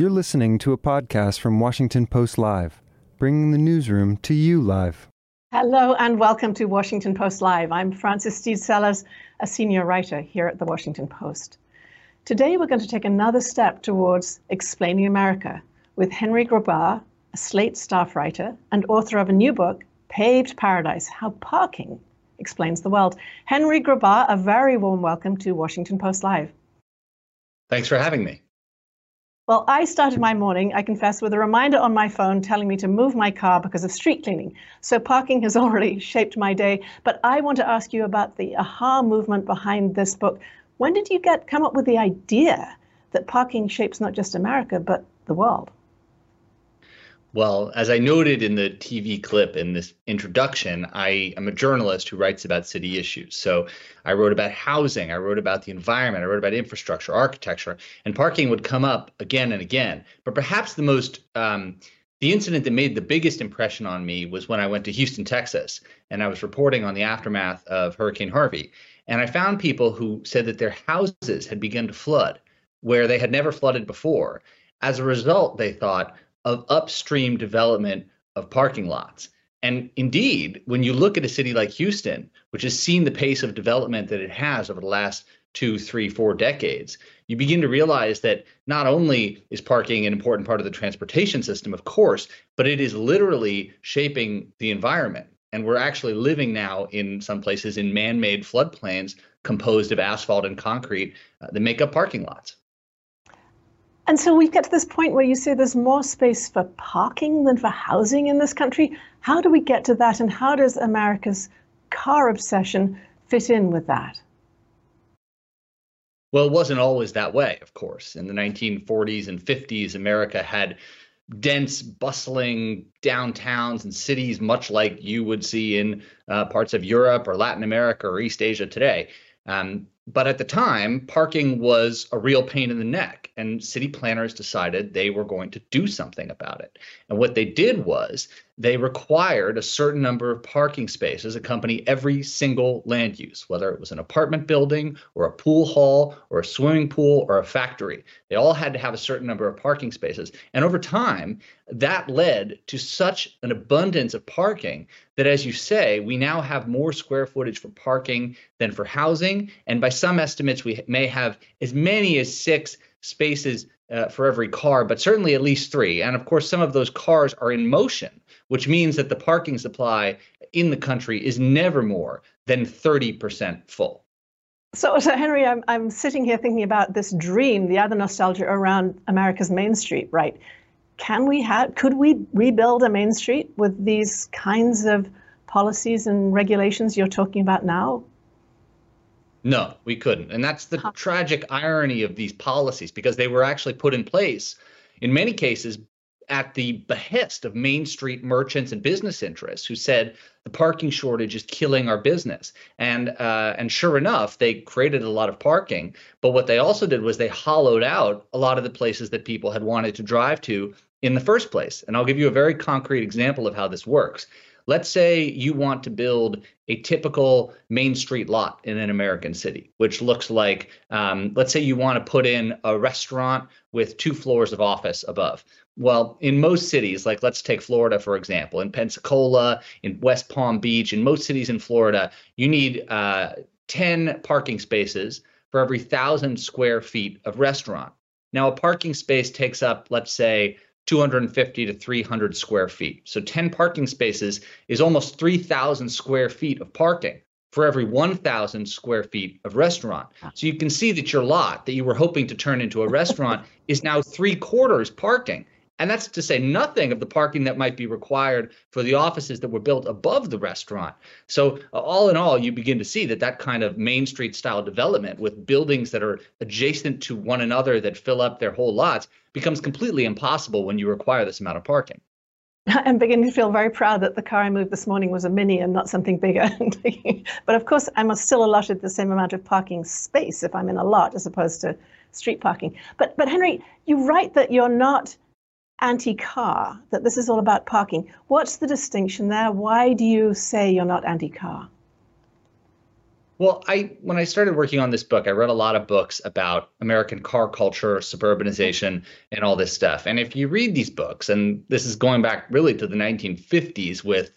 You're listening to a podcast from Washington Post Live, bringing the newsroom to you live. Hello and welcome to Washington Post Live. I'm Frances Stead Sellers, a senior writer here at the Washington Post. Today we're going to take another step towards explaining America with Henry Grabar, a Slate staff writer and author of a new book, Paved Paradise: How Parking Explains the World. Henry Grabar, a very warm welcome to Washington Post Live. Thanks for having me. Well, I started my morning, I confess, with a reminder on my phone telling me to move my car because of street cleaning. So parking has already shaped my day. But I want to ask you about the AHA movement behind this book. When did you come up with the idea that parking shapes not just America, but the world? Well, as I noted in the TV clip in this introduction, I am a journalist who writes about city issues. So I wrote about housing, I wrote about the environment, I wrote about infrastructure, architecture, and parking would come up again and again. But perhaps the most, the incident that made the biggest impression on me was when I went to Houston, Texas, and I was reporting on the aftermath of Hurricane Harvey. And I found people who said that their houses had begun to flood where they had never flooded before. As a result, they thought, of upstream development of parking lots. And indeed, when you look at a city like Houston, which has seen the pace of development that it has over the last 2, 3, 4 decades, you begin to realize that not only is parking an important part of the transportation system, of course, but it is literally shaping the environment. And we're actually living now in some places in man-made floodplains composed of asphalt and concrete that make up parking lots. And so we get to this point where you say there's more space for parking than for housing in this country. How do we get to that, and how does America's car obsession fit in with that? Well, it wasn't always that way, of course. In the 1940s and 50s, America had dense, bustling downtowns and cities, much like you would see in parts of Europe or Latin America or East Asia today. But at the time, parking was a real pain in the neck, and city planners decided they were going to do something about it. And what they did was they required a certain number of parking spaces accompany every single land use, whether it was an apartment building or a pool hall or a swimming pool or a factory. They all had to have a certain number of parking spaces. And over time, that led to such an abundance of parking that, as you say, we now have more square footage for parking than for housing. And by some estimates, we may have as many as 6 spaces for every car, but certainly at least 3. And of course, some of those cars are in motion, which means that the parking supply in the country is never more than 30% full. So Henry, I'm sitting here thinking about this dream, the other nostalgia around America's Main Street, right? Could we rebuild a Main Street with these kinds of policies and regulations you're talking about now? No, we couldn't. And that's the tragic irony of these policies, because they were actually put in place, in many cases, at the behest of Main Street merchants and business interests who said the parking shortage is killing our business. And sure enough, they created a lot of parking. But what they also did was they hollowed out a lot of the places that people had wanted to drive to in the first place. And I'll give you a very concrete example of how this works. Let's say you want to build a typical Main Street lot in an American city, which looks like, let's say you want to put in a restaurant with 2 floors of office above. Well, in most cities, like let's take Florida, for example, in Pensacola, in West Palm Beach, in most cities in Florida, you need 10 parking spaces for every 1,000 square feet of restaurant. Now, a parking space takes up, let's say, 250 to 300 square feet. So 10 parking spaces is almost 3,000 square feet of parking for every 1,000 square feet of restaurant. So you can see that your lot that you were hoping to turn into a restaurant is now 3/4 parking. And that's to say nothing of the parking that might be required for the offices that were built above the restaurant. So all in all, you begin to see that kind of Main Street style development with buildings that are adjacent to one another that fill up their whole lots becomes completely impossible when you require this amount of parking. I'm beginning to feel very proud that the car I moved this morning was a Mini and not something bigger. But of course, I'm still allotted the same amount of parking space if I'm in a lot as opposed to street parking. But Henry, you write that you're not anti-car, that this is all about parking. What's the distinction there? Why do you say you're not anti-car? Well, when I started working on this book, I read a lot of books about American car culture, suburbanization, and all this stuff. And if you read these books, and this is going back really to the 1950s with,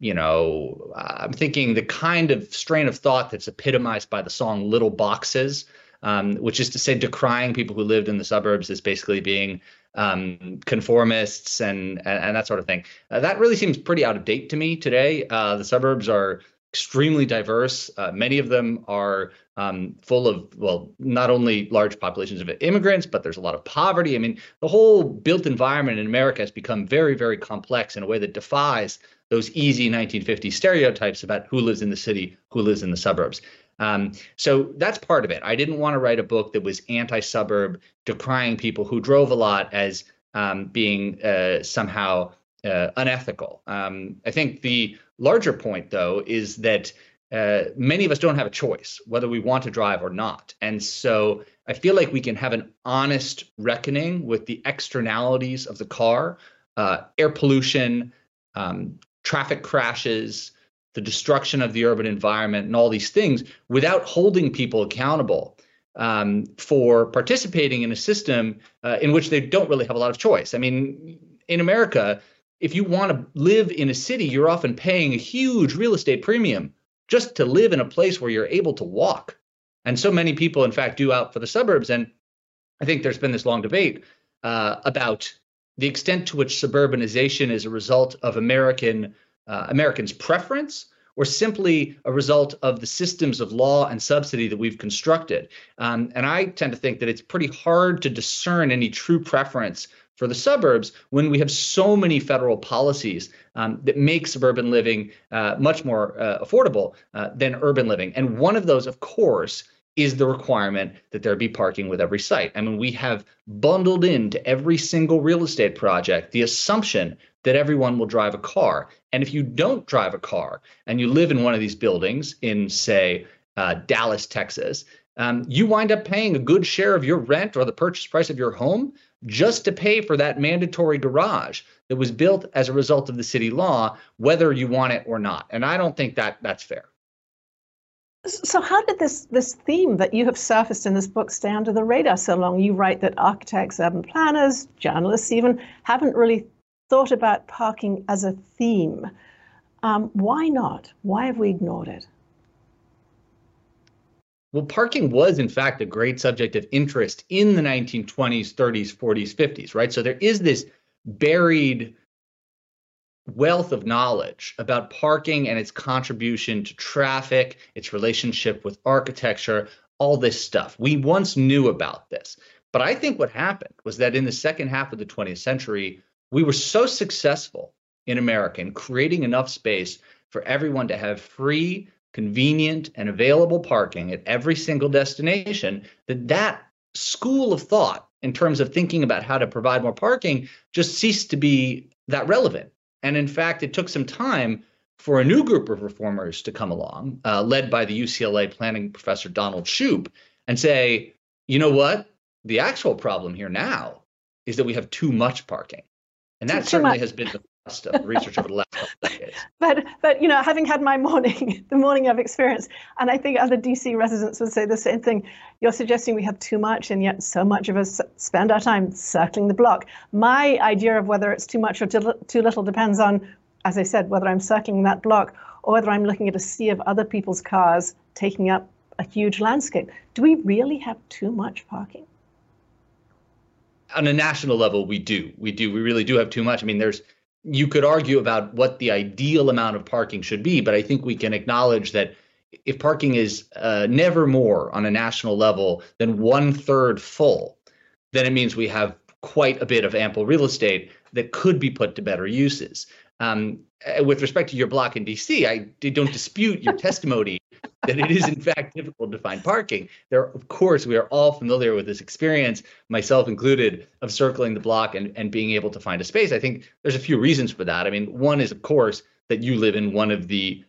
you know, I'm thinking the kind of strain of thought that's epitomized by the song Little Boxes, which is to say decrying people who lived in the suburbs as basically being conformists and that sort of thing. That really seems pretty out of date to me today. The suburbs are extremely diverse. Many of them are full of, well, not only large populations of immigrants, but there's a lot of poverty. I mean, the whole built environment in America has become very, very complex in a way that defies those easy 1950s stereotypes about who lives in the city, who lives in the suburbs. So that's part of it. I didn't want to write a book that was anti-suburb, decrying people who drove a lot as being somehow unethical. I think the larger point, though, is that many of us don't have a choice whether we want to drive or not. And so I feel like we can have an honest reckoning with the externalities of the car, air pollution, traffic crashes, the destruction of the urban environment, and all these things without holding people accountable for participating in a system in which they don't really have a lot of choice. I mean, in America, if you want to live in a city, you're often paying a huge real estate premium just to live in a place where you're able to walk. And so many people, in fact, do out for the suburbs. And I think there's been this long debate about the extent to which suburbanization is a result of Americans' preference or simply a result of the systems of law and subsidy that we've constructed. And I tend to think that it's pretty hard to discern any true preference for the suburbs when we have so many federal policies that make suburban living much more affordable than urban living. And one of those, of course, is the requirement that there be parking with every site. I mean, we have bundled into every single real estate project the assumption that everyone will drive a car. And if you don't drive a car and you live in one of these buildings in, say, Dallas, Texas, you wind up paying a good share of your rent or the purchase price of your home just to pay for that mandatory garage that was built as a result of the city law, whether you want it or not. And I don't think that that's fair. So how did this theme that you have surfaced in this book stay under the radar so long? You write that architects, urban planners, journalists even haven't really thought about parking as a theme. Why not? Why have we ignored it? Well, parking was, in fact, a great subject of interest in the 1920s, 30s, 40s, 50s, right? So there is this buried wealth of knowledge about parking and its contribution to traffic, its relationship with architecture, all this stuff. We once knew about this. But I think what happened was that in the second half of the 20th century, we were so successful in America in creating enough space for everyone to have free, convenient, and available parking at every single destination that that school of thought in terms of thinking about how to provide more parking just ceased to be that relevant. And in fact, it took some time for a new group of reformers to come along, led by the UCLA planning professor Donald Shoup, and say, you know what? The actual problem here now is that we have too much parking. And that certainly has been the thrust of research over the last couple of decades. But, you know, having had my morning, the morning I've experienced, and I think other DC residents would say the same thing, you're suggesting we have too much, and yet so much of us spend our time circling the block. My idea of whether it's too much or too little depends on, as I said, whether I'm circling that block or whether I'm looking at a sea of other people's cars taking up a huge landscape. Do we really have too much parking? On a national level, we do. We really do have too much. I mean, you could argue about what the ideal amount of parking should be, but I think we can acknowledge that if parking is never more on a national level than 1/3 full, then it means we have quite a bit of ample real estate that could be put to better uses. With respect to your block in DC, I don't dispute your testimony that it is, in fact, difficult to find parking. Of course, we are all familiar with this experience, myself included, of circling the block and being able to find a space. I think there's a few reasons for that. I mean, one is, of course, that you live in one of the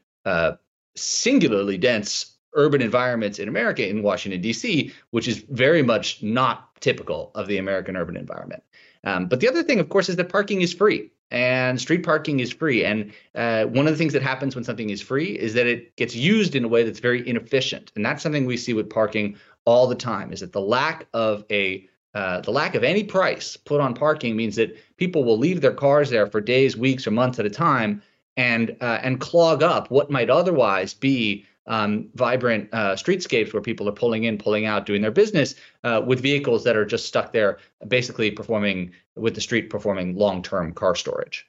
singularly dense urban environments in America, in Washington, D.C., which is very much not typical of the American urban environment. But the other thing, of course, is that parking is free. and street parking is free. And one of the things that happens when something is free is that it gets used in a way that's very inefficient. And that's something we see with parking all the time, is that the lack of any price put on parking means that people will leave their cars there for days, weeks, or months at a time, and clog up what might otherwise be vibrant streetscapes where people are pulling in, pulling out, doing their business with vehicles that are just stuck there, basically performing long-term car storage.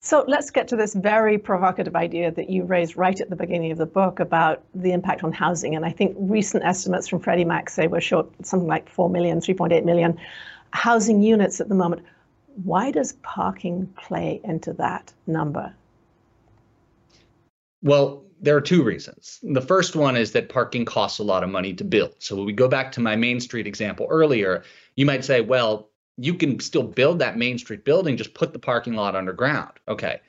So let's get to this very provocative idea that you raised right at the beginning of the book about the impact on housing. And I think recent estimates from Freddie Mac say we're short something like 4 million, 3.8 million housing units at the moment. Why does parking play into that number? Well, there are two reasons. The first one is that parking costs a lot of money to build. So when we go back to my Main Street example earlier, you might say, well, you can still build that Main Street building, just put the parking lot underground. Okay.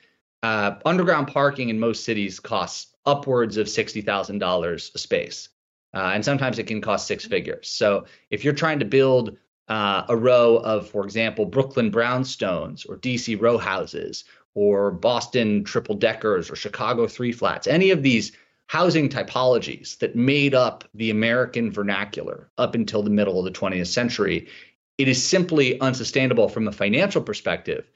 Underground parking in most cities costs upwards of $60,000 a space. And sometimes it can cost six figures. So if you're trying to build a row of, for example, Brooklyn brownstones or DC row houses or Boston triple deckers or Chicago three flats, any of these housing typologies that made up the American vernacular up until the middle of the 20th century, it is simply unsustainable from a financial perspective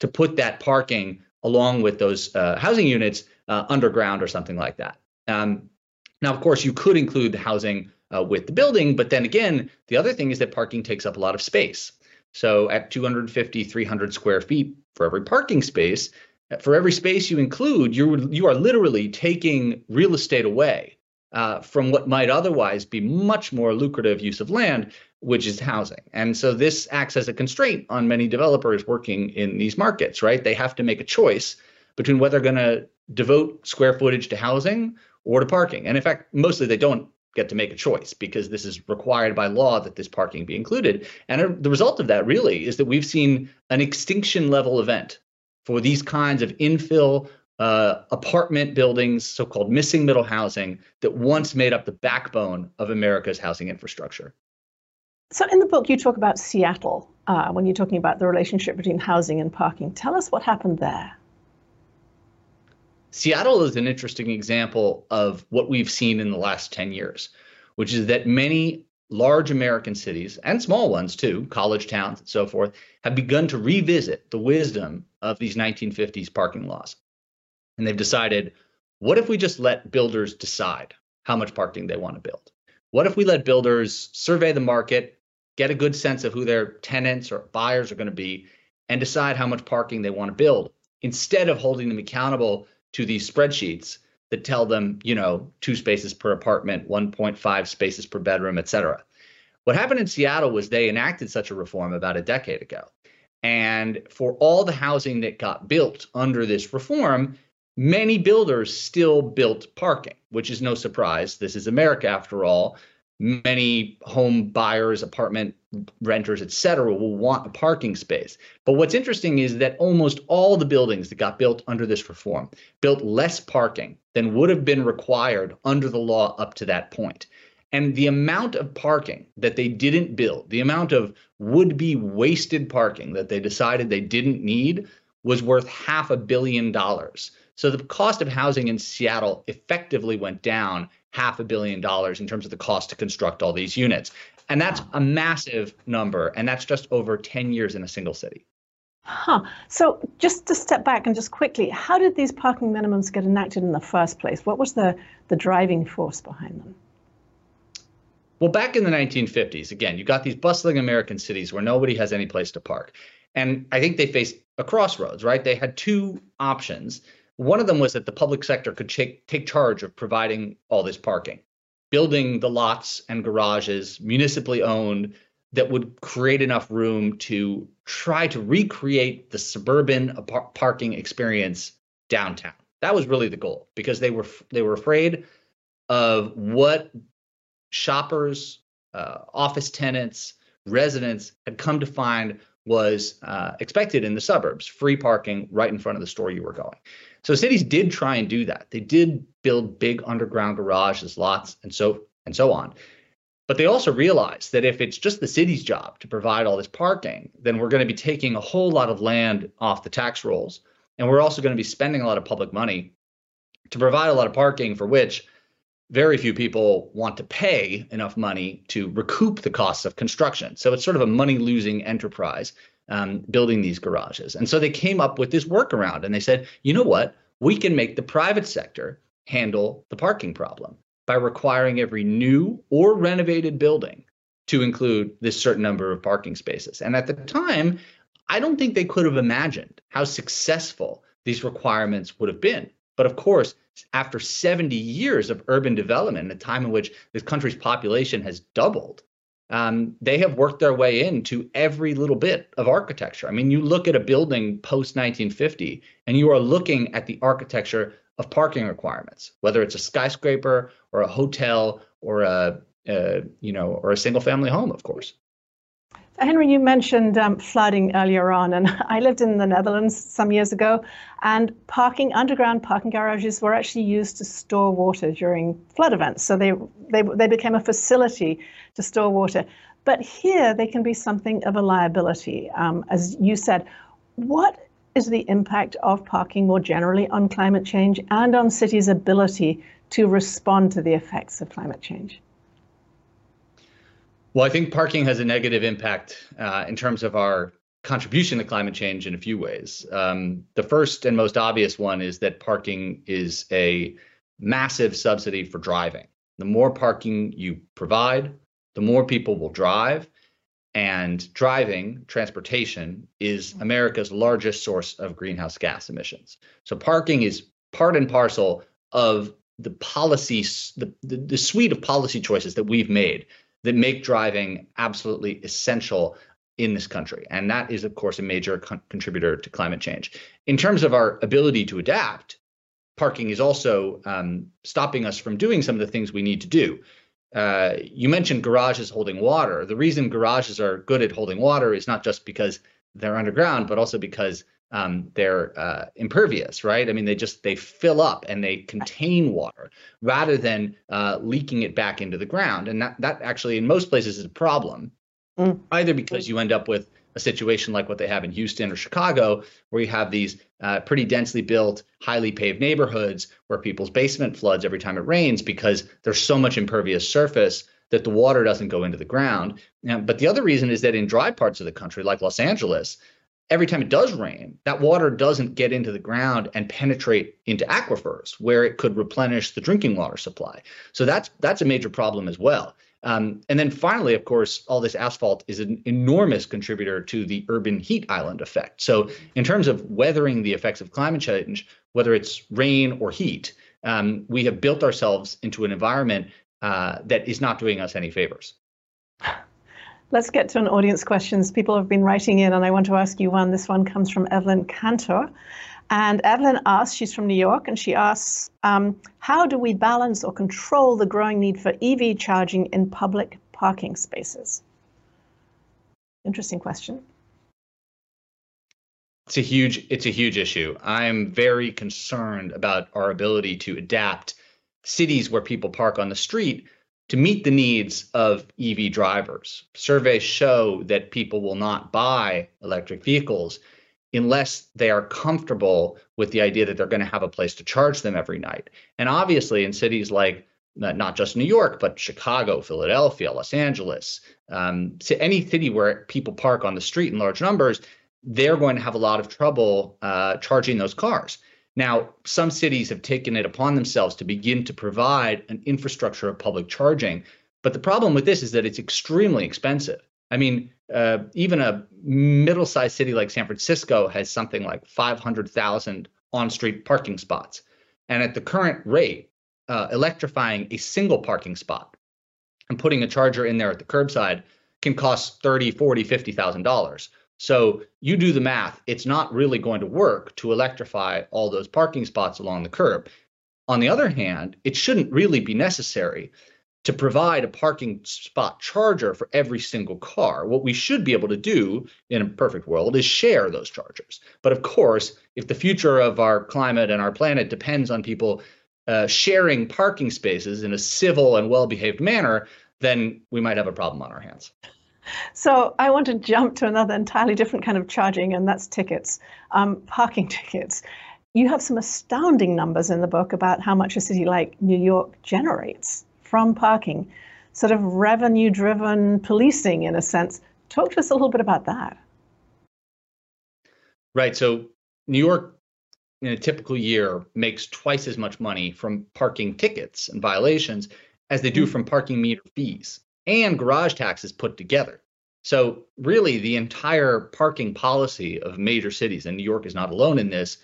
to put that parking along with those housing units underground or something like that. Now, of course, you could include the housing with the building, but then again, the other thing is that parking takes up a lot of space. So at 250, 300 square feet for every parking space, for every space you include, you are literally taking real estate away from what might otherwise be much more lucrative use of land, which is housing. And so this acts as a constraint on many developers working in these markets, right? They have to make a choice between whether they're going to devote square footage to housing or to parking. And in fact, mostly they don't get to make a choice because this is required by law that this parking be included. And the result of that really is that we've seen an extinction level event for these kinds of infill apartment buildings, so-called missing middle housing, that once made up the backbone of America's housing infrastructure. So in the book, you talk about Seattle when you're talking about the relationship between housing and parking. Tell us what happened there. Seattle is an interesting example of what we've seen in the last 10 years, which is that many large American cities, and small ones too, college towns and so forth, have begun to revisit the wisdom of these 1950s parking laws. And they've decided, what if we just let builders decide how much parking they want to build? What if we let builders survey the market, get a good sense of who their tenants or buyers are going to be, and decide how much parking they want to build, instead of holding them accountable to these spreadsheets that tell them, you know, 2 spaces per apartment, 1.5 spaces per bedroom, et cetera. What happened in Seattle was they enacted such a reform about a decade ago. And for all the housing that got built under this reform, many builders still built parking, which is no surprise. This is America, after all. Many home buyers, apartment renters, et cetera, will want a parking space. But what's interesting is that almost all the buildings that got built under this reform built less parking than would have been required under the law up to that point. And the amount of parking that they didn't build, the amount of would-be wasted parking that they decided they didn't need, was worth $500 million. So the cost of housing in Seattle effectively went down $500 million in terms of the cost to construct all these units. And that's a massive number. And that's just over 10 years in a single city. Huh. So just to step back and just quickly, how did these parking minimums get enacted in the first place? What was the driving force behind them? Well, back in the 1950s, again, you got these bustling American cities where nobody has any place to park. And I think they faced a crossroads, right? They had two options. One of them was that the public sector could take charge of providing all this parking, building the lots and garages municipally owned that would create enough room to try to recreate the suburban parking experience downtown. That was really the goal, because they were afraid of what shoppers, office tenants, residents had come to find was expected in the suburbs: free parking right in front of the store you were going. So cities did try and do that. They did build big underground garages, lots, and so on. But they also realize that if it's just the city's job to provide all this parking, then we're going to be taking a whole lot of land off the tax rolls. And we're also going to be spending a lot of public money to provide a lot of parking for which very few people want to pay enough money to recoup the costs of construction. So it's sort of a money-losing enterprise building these garages. And so they came up with this workaround and they said, you know what? We can make the private sector handle the parking problem by requiring every new or renovated building to include this certain number of parking spaces. And at the time, I don't think they could have imagined how successful these requirements would have been. But of course, after 70 years of urban development, a time in which this country's population has doubled, they have worked their way into every little bit of architecture. I mean, you look at a building post-1950, and you are looking at the architecture of parking requirements, whether it's a skyscraper or a hotel or a single-family home, of course. Henry, you mentioned flooding earlier on, and I lived in the Netherlands some years ago, and underground parking garages were actually used to store water during flood events. So they became a facility to store water. But here they can be something of a liability, as you said. What is the impact of parking more generally on climate change and on cities' ability to respond to the effects of climate change? Well, I think parking has a negative impact in terms of our contribution to climate change in a few ways. The first and most obvious one is that parking is a massive subsidy for driving. The more parking you provide, the more people will drive. And driving, transportation, is America's largest source of greenhouse gas emissions. So parking is part and parcel of the policies, the suite of policy choices that we've made that make driving absolutely essential in this country. And that is, of course, a major contributor to climate change. In terms of our ability to adapt, parking is also stopping us from doing some of the things we need to do. You mentioned garages holding water. The reason garages are good at holding water is not just because they're underground, but also because they're impervious, right? I mean, they fill up and they contain water rather than leaking it back into the ground. And that actually in most places is a problem, either because you end up with a situation like what they have in Houston or Chicago, where you have these pretty densely built, highly paved neighborhoods where people's basement floods every time it rains because there's so much impervious surface that the water doesn't go into the ground. But the other reason is that in dry parts of the country, like Los Angeles, every time it does rain, that water doesn't get into the ground and penetrate into aquifers where it could replenish the drinking water supply. So that's a major problem as well. And then finally, of course, all this asphalt is an enormous contributor to the urban heat island effect. So in terms of weathering the effects of climate change, whether it's rain or heat, we have built ourselves into an environment that is not doing us any favors. Let's get to an audience questions. People have been writing in, and I want to ask you one. This one comes from Evelyn Cantor. And Evelyn asks, she's from New York, and she asks, how do we balance or control the growing need for EV charging in public parking spaces? Interesting question. It's a huge issue. I'm very concerned about our ability to adapt cities where people park on the street to meet the needs of EV drivers. Surveys show that people will not buy electric vehicles unless they are comfortable with the idea that they're going to have a place to charge them every night. And obviously in cities like not just New York, but Chicago, Philadelphia, Los Angeles, to any city where people park on the street in large numbers, they're going to have a lot of trouble charging those cars. Now, some cities have taken it upon themselves to begin to provide an infrastructure of public charging. But the problem with this is that it's extremely expensive. I mean, even a middle-sized city like San Francisco has something like 500,000 on-street parking spots. And at the current rate, electrifying a single parking spot and putting a charger in there at the curbside can cost $30,000, $40,000, $50,000. So you do the math, it's not really going to work to electrify all those parking spots along the curb. On the other hand, it shouldn't really be necessary to provide a parking spot charger for every single car. What we should be able to do in a perfect world is share those chargers. But of course, if the future of our climate and our planet depends on people sharing parking spaces in a civil and well-behaved manner, then we might have a problem on our hands. So I want to jump to another entirely different kind of charging, and that's tickets, parking tickets. You have some astounding numbers in the book about how much a city like New York generates from parking, sort of revenue-driven policing in a sense. Talk to us a little bit about that. Right. So New York in a typical year makes twice as much money from parking tickets and violations as they do from parking meter fees and garage taxes put together. So really the entire parking policy of major cities, and New York is not alone in this,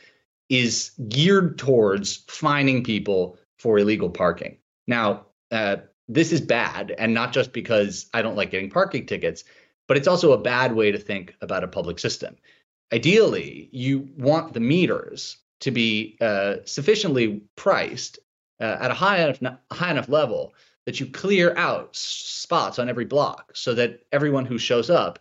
is geared towards fining people for illegal parking. Now, this is bad, and not just because I don't like getting parking tickets, but it's also a bad way to think about a public system. Ideally, you want the meters to be sufficiently priced at a high enough level that you clear out spots on every block so that everyone who shows up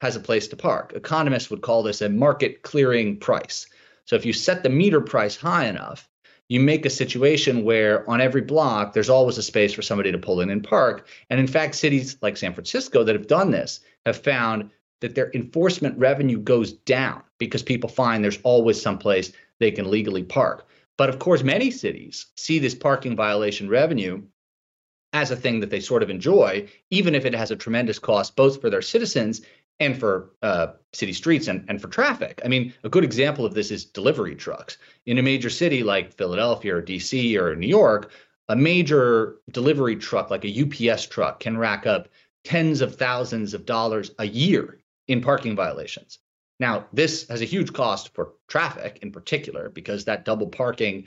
has a place to park. Economists would call this a market clearing price. So if you set the meter price high enough, you make a situation where on every block, there's always a space for somebody to pull in and park. And in fact, cities like San Francisco that have done this have found that their enforcement revenue goes down because people find there's always someplace they can legally park. But of course, many cities see this parking violation revenue as a thing that they sort of enjoy, even if it has a tremendous cost both for their citizens and for city streets and for traffic. I mean, a good example of this is delivery trucks. In a major city like Philadelphia or DC or New York, a major delivery truck like a UPS truck can rack up tens of thousands of dollars a year in parking violations. Now, this has a huge cost for traffic in particular, because that double parking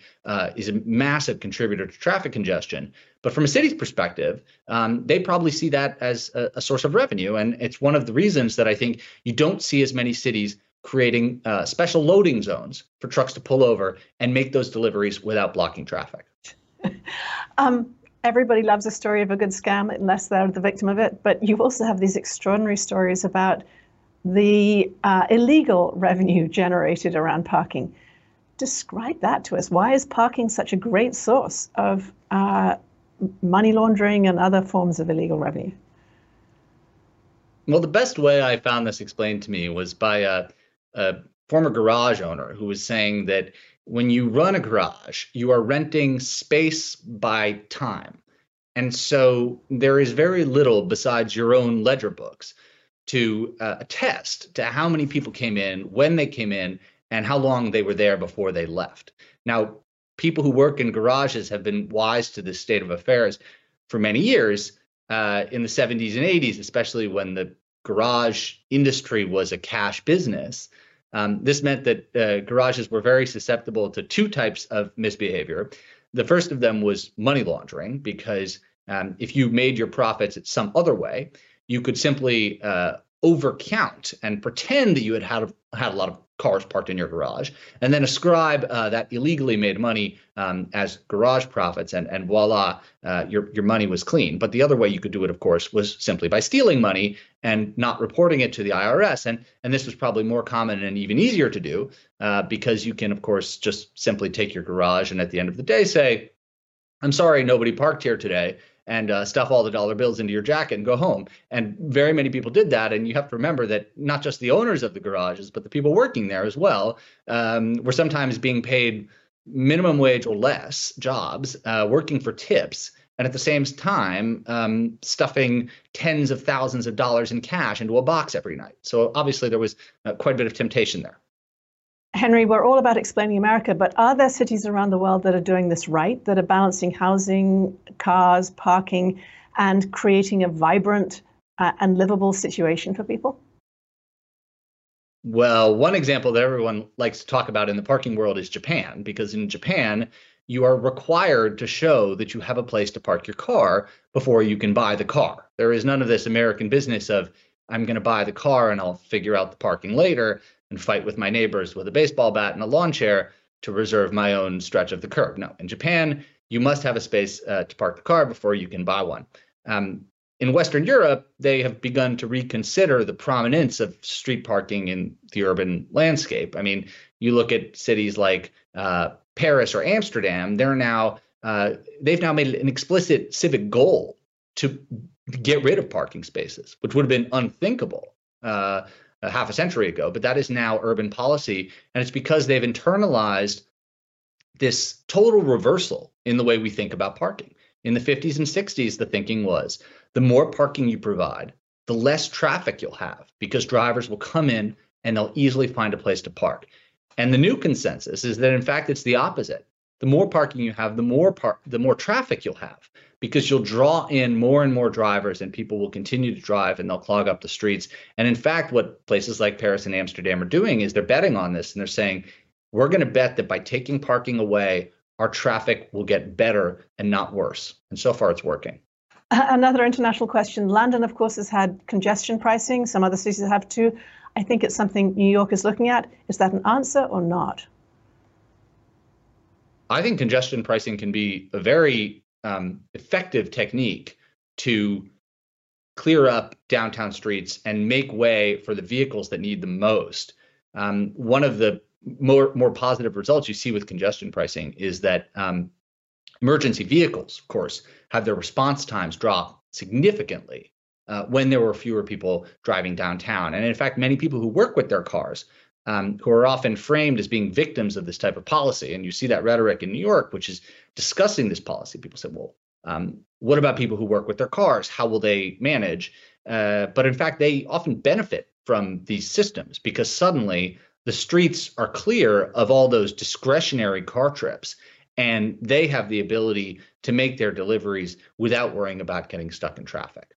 is a massive contributor to traffic congestion. But from a city's perspective, they probably see that as a source of revenue. And it's one of the reasons that I think you don't see as many cities creating special loading zones for trucks to pull over and make those deliveries without blocking traffic. Everybody loves a story of a good scam unless they're the victim of it. But you also have these extraordinary stories about the illegal revenue generated around parking. Describe that to us. Why is parking such a great source of money laundering and other forms of illegal revenue? Well, the best way I found this explained to me was by a former garage owner who was saying that when you run a garage, you are renting space by time. And so there is very little besides your own ledger books to attest to how many people came in, when they came in, and how long they were there before they left. Now, people who work in garages have been wise to this state of affairs for many years, in the 70s and 80s, especially when the garage industry was a cash business. This meant that garages were very susceptible to two types of misbehavior. The first of them was money laundering, because if you made your profits at some other way, you could simply overcount and pretend that you had a lot of cars parked in your garage, and then ascribe that illegally made money as garage profits, and voila, your money was clean. But the other way you could do it, of course, was simply by stealing money and not reporting it to the IRS. And this was probably more common and even easier to do because you can, of course, just simply take your garage and at the end of the day say, "I'm sorry, nobody parked here today," and stuff all the dollar bills into your jacket and go home. And very many people did that. And you have to remember that not just the owners of the garages, but the people working there as well, were sometimes being paid minimum wage or less jobs, working for tips, and at the same time, stuffing tens of thousands of dollars in cash into a box every night. So obviously there was quite a bit of temptation there. Henry, we're all about explaining America, but are there cities around the world that are doing this right, that are balancing housing, cars, parking, and creating a vibrant and livable situation for people? Well, one example that everyone likes to talk about in the parking world is Japan, because in Japan, you are required to show that you have a place to park your car before you can buy the car. There is none of this American business of, I'm going to buy the car and I'll figure out the parking later and fight with my neighbors with a baseball bat and a lawn chair to reserve my own stretch of the curb. No, in Japan, you must have a space to park the car before you can buy one. In Western Europe, they have begun to reconsider the prominence of street parking in the urban landscape. I mean, you look at cities like Paris or Amsterdam, they've now made it an explicit civic goal to get rid of parking spaces, which would have been unthinkable half a century ago. But that is now urban policy. And it's because they've internalized this total reversal in the way we think about parking. In the 50s and 60s, the thinking was the more parking you provide, the less traffic you'll have, because drivers will come in and they'll easily find a place to park. And the new consensus is that, in fact, it's the opposite. The more parking you have, the more traffic you'll have, because you'll draw in more and more drivers, and people will continue to drive and they'll clog up the streets. And in fact, what places like Paris and Amsterdam are doing is they're betting on this, and they're saying, we're going to bet that by taking parking away, our traffic will get better and not worse. And so far, it's working. Another international question. London, of course, has had congestion pricing. Some other cities have too. I think it's something New York is looking at. Is that an answer or not? I think congestion pricing can be a very effective technique to clear up downtown streets and make way for the vehicles that need the most. One of the more positive results you see with congestion pricing is that emergency vehicles, of course, have their response times drop significantly when there were fewer people driving downtown. And in fact, many people who work with their cars who are often framed as being victims of this type of policy. And you see that rhetoric in New York, which is discussing this policy. People say, well, what about people who work with their cars? How will they manage? But in fact, they often benefit from these systems, because suddenly the streets are clear of all those discretionary car trips, and they have the ability to make their deliveries without worrying about getting stuck in traffic.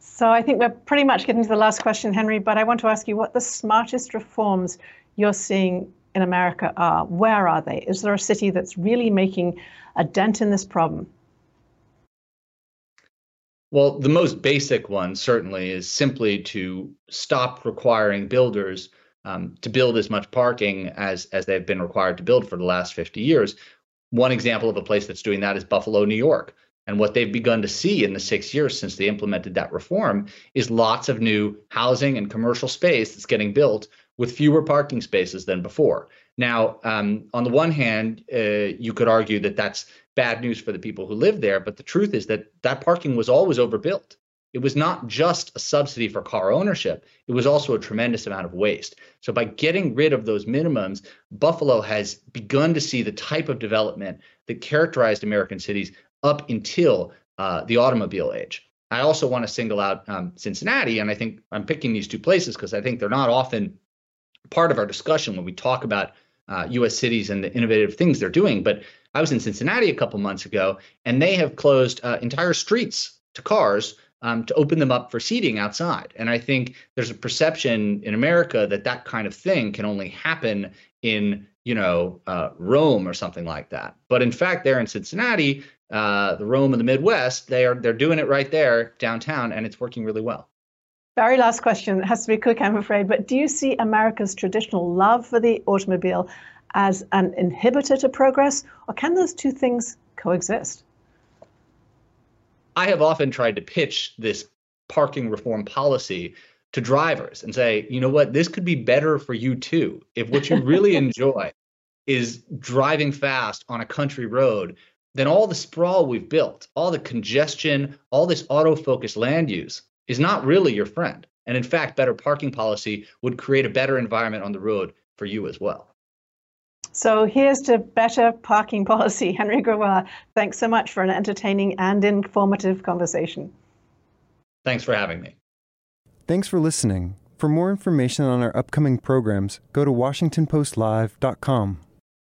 So I think we're pretty much getting to the last question, Henry, but I want to ask you what the smartest reforms you're seeing in America are. Where are they? Is there a city that's really making a dent in this problem? Well, the most basic one certainly is simply to stop requiring builders to build as much parking as they've been required to build for the last 50 years. One example of a place that's doing that is Buffalo, New York. And what they've begun to see in the 6 years since they implemented that reform is lots of new housing and commercial space that's getting built with fewer parking spaces than before. Now, on the one hand, you could argue that that's bad news for the people who live there, but the truth is that that parking was always overbuilt. It was not just a subsidy for car ownership. It was also a tremendous amount of waste. So by getting rid of those minimums, Buffalo has begun to see the type of development that characterized American cities up until the automobile age. I also want to single out Cincinnati, and I think I'm picking these two places because I think they're not often part of our discussion when we talk about U.S. cities and the innovative things they're doing. But I was in Cincinnati a couple months ago, and they have closed entire streets to cars to open them up for seating outside. And I think there's a perception in America that that kind of thing can only happen in, Rome or something like that. But in fact, there in Cincinnati, the Rome of the Midwest, they're doing it right there downtown, and it's working really well. Very last question. It has to be quick, I'm afraid. But do you see America's traditional love for the automobile as an inhibitor to progress, or can those two things coexist? I have often tried to pitch this parking reform policy to drivers and say, you know what, this could be better for you too. If what you really enjoy is driving fast on a country road, then all the sprawl we've built, all the congestion, all this auto-focused land use is not really your friend. And in fact, better parking policy would create a better environment on the road for you as well. So here's to better parking policy. Henry Grabar, thanks so much for an entertaining and informative conversation. Thanks for having me. Thanks for listening. For more information on our upcoming programs, go to WashingtonPostLive.com.